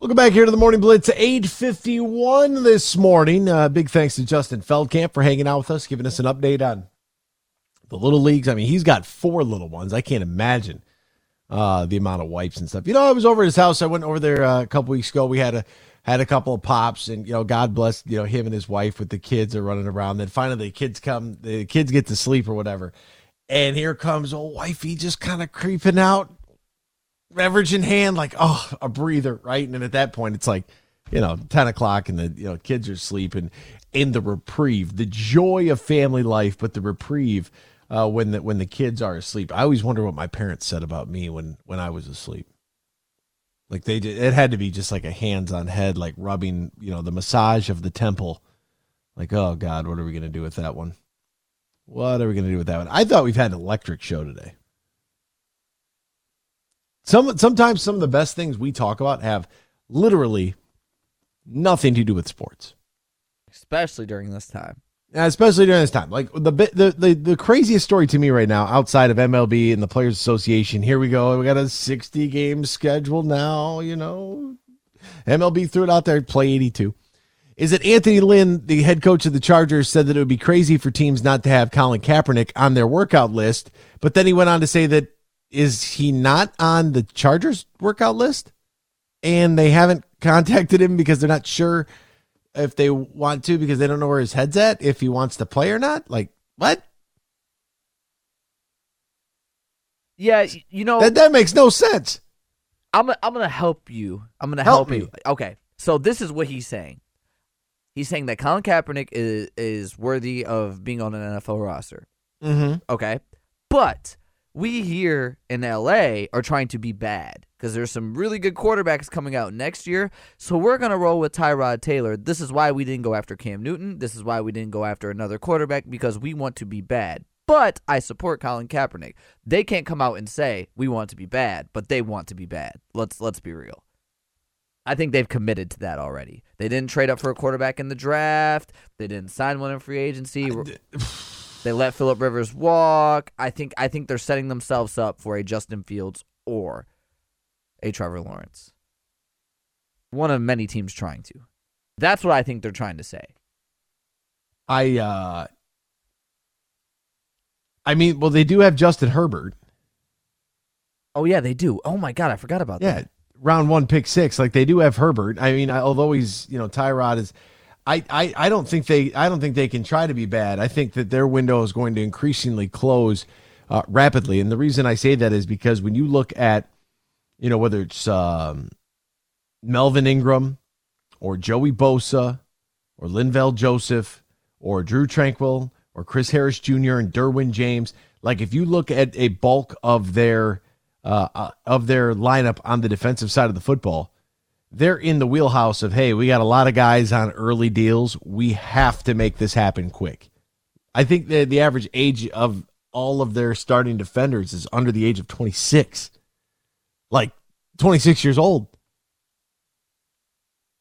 Welcome back here to the Morning Blitz, 8:51 this morning. Big thanks to Justin Feldkamp for hanging out with us, giving us an update on the little leagues. I mean, he's got four little ones. I can't imagine the amount of wipes and stuff. You know, I was over at his house. I went over there a couple weeks ago. We had a couple of pops, and you know, God bless, you know, him and his wife with the kids are running around. Then finally, the kids get to sleep or whatever, and here comes old wifey just kind of creeping out. Beverage in hand, like, oh, a breather, right? And then at that point, it's like, you know, 10 o'clock and the, you know, kids are sleeping. In the reprieve, the joy of family life, but the reprieve when the kids are asleep. I always wonder what my parents said about me when I was asleep. Like they did, it had to be just like a hands on head, like rubbing, you know, the massage of the temple. Like, oh God, what are we going to do with that one? I thought we've had an electric show today. Sometimes some of the best things we talk about have literally nothing to do with sports, especially during this time. Like the craziest story to me right now, outside of MLB and the Players Association. Here we go. We got a 60-game schedule now. You know, MLB threw it out there. Play 82. Is that Anthony Lynn, the head coach of the Chargers, said that it would be crazy for teams not to have Colin Kaepernick on their workout list. But then he went on to say that. Is he not on the Chargers workout list? And they haven't contacted him because they're not sure if they want to, because they don't know where his head's at, if he wants to play or not. Like, what? Yeah, you know. That makes no sense. I'm going to help you. I'm going to help you. Okay, so this is what he's saying. He's saying that Colin Kaepernick is worthy of being on an NFL roster. Mm-hmm. Okay, but we here in L.A. are trying to be bad because there's some really good quarterbacks coming out next year. So we're going to roll with Tyrod Taylor. This is why we didn't go after Cam Newton. This is why we didn't go after another quarterback, because we want to be bad. But I support Colin Kaepernick. They can't come out and say we want to be bad, but they want to be bad. Let's be real. I think they've committed to that already. They didn't trade up for a quarterback in the draft. They didn't sign one in free agency. They let Phillip Rivers walk. I think they're setting themselves up for a Justin Fields or a Trevor Lawrence. One of many teams trying to. That's what I think they're trying to say. I mean, well, they do have Justin Herbert. Oh, yeah, they do. Oh, my God, I forgot about that. Yeah, round 1, pick 6. Like, they do have Herbert. I mean, although he's, you know, Tyrod is... I don't think they can try to be bad. I think that their window is going to increasingly close rapidly, and the reason I say that is because when you look at, you know, whether it's Melvin Ingram or Joey Bosa or Linval Joseph or Drew Tranquil or Chris Harris Jr. and Derwin James, like if you look at a bulk of their lineup on the defensive side of the football. They're in the wheelhouse of, hey, we got a lot of guys on early deals. We have to make this happen quick. I think that the average age of all of their starting defenders is under the age of 26. Like 26 years old.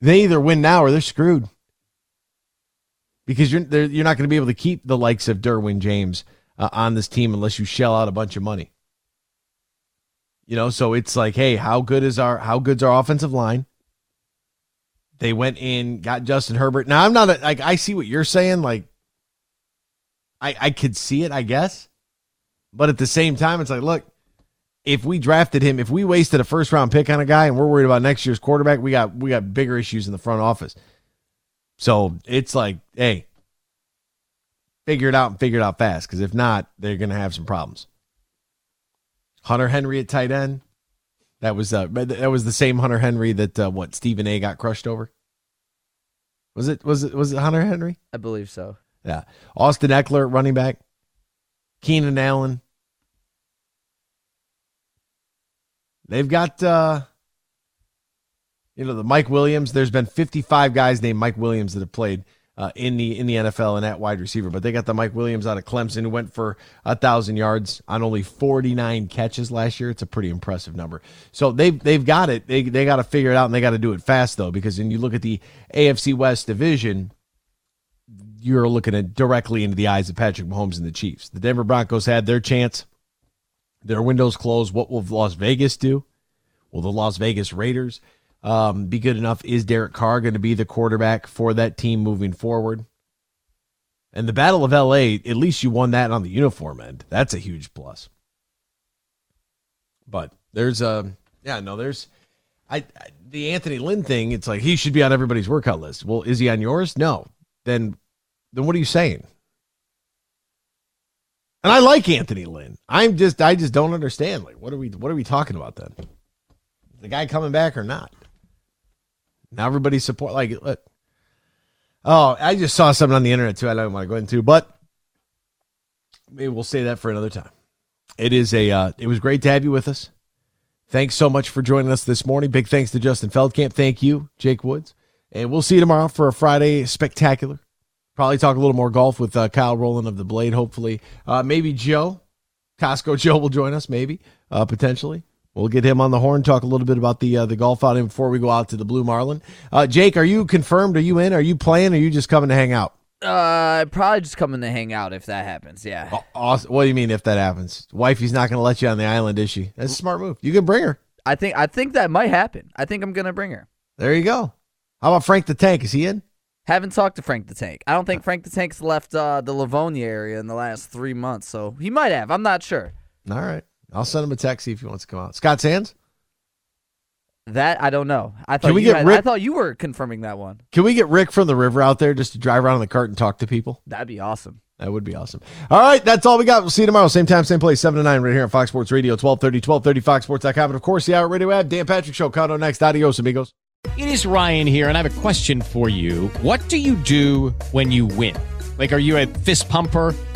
They either win now or they're screwed. Because you're not going to be able to keep the likes of Derwin James on this team unless you shell out a bunch of money. You know, so it's like, hey, how good's our offensive line? They went in, got Justin Herbert. Now, I see what you're saying. Like, I could see it, I guess. But at the same time, it's like, look, if we drafted him, if we wasted a first-round pick on a guy and we're worried about next year's quarterback, we got bigger issues in the front office. So it's like, hey, figure it out and figure it out fast, because if not, they're going to have some problems. Hunter Henry at tight end. That was the same Hunter Henry that Stephen A got crushed over. Was it Hunter Henry? I believe so. Yeah. Austin Ekeler at running back. Keenan Allen. They've got you know, the Mike Williams, there's been 55 guys named Mike Williams that have played in the NFL and at wide receiver, but they got the Mike Williams out of Clemson, who went for 1,000 yards on only 49 catches last year. It's a pretty impressive number. So they've got it. They got to figure it out, and they got to do it fast, though, because when you look at the AFC West division, you're looking at directly into the eyes of Patrick Mahomes and the Chiefs. The Denver Broncos had their chance. Their window's closed. What will Las Vegas do? Will the Las Vegas Raiders be good enough? Is Derek Carr going to be the quarterback for that team moving forward? And the Battle of LA, at least you won that on the uniform end. That's a huge plus. But there's the Anthony Lynn thing. It's like he should be on everybody's workout list. Well, is he on yours? No. Then what are you saying? And I like Anthony Lynn. I just don't understand. Like, what are we talking about then? The guy coming back or not? Now everybody support, like, look. Oh, I just saw something on the internet too. I don't want to go into, but maybe we'll say that for another time. It is it was great to have you with us. Thanks so much for joining us this morning. Big thanks to Justin Feldkamp. Thank you, Jake Woods. And we'll see you tomorrow for a Friday spectacular. Probably talk a little more golf with Kyle Roland of The Blade, hopefully. Maybe Joe, Costco Joe, will join us, maybe, potentially. We'll get him on the horn, talk a little bit about the golf outing before we go out to the Blue Marlin. Jake, are you confirmed? Are you in? Are you playing? Or are you just coming to hang out? Probably just coming to hang out if that happens, yeah. Awesome. What do you mean if that happens? Wifey's not going to let you on the island, is she? That's a smart move. You can bring her. I think that might happen. I think I'm going to bring her. There you go. How about Frank the Tank? Is he in? Haven't talked to Frank the Tank. I don't think Frank the Tank's left the Livonia area in the last 3 months, so he might have. I'm not sure. All right. I'll send him a text, see if he wants to come out. Scott Sands? That, I don't know. I thought you were confirming that one. Can we get Rick from the river out there just to drive around in the cart and talk to people? That'd be awesome. That would be awesome. All right, that's all we got. We'll see you tomorrow. Same time, same place, 7 to 9 right here on Fox Sports Radio, 1230, foxsports.com. And, of course, the iHeartRadio app, Dan Patrick Show. Count on next. Adios, amigos. It is Ryan here, and I have a question for you. What do you do when you win? Like, are you a fist pumper?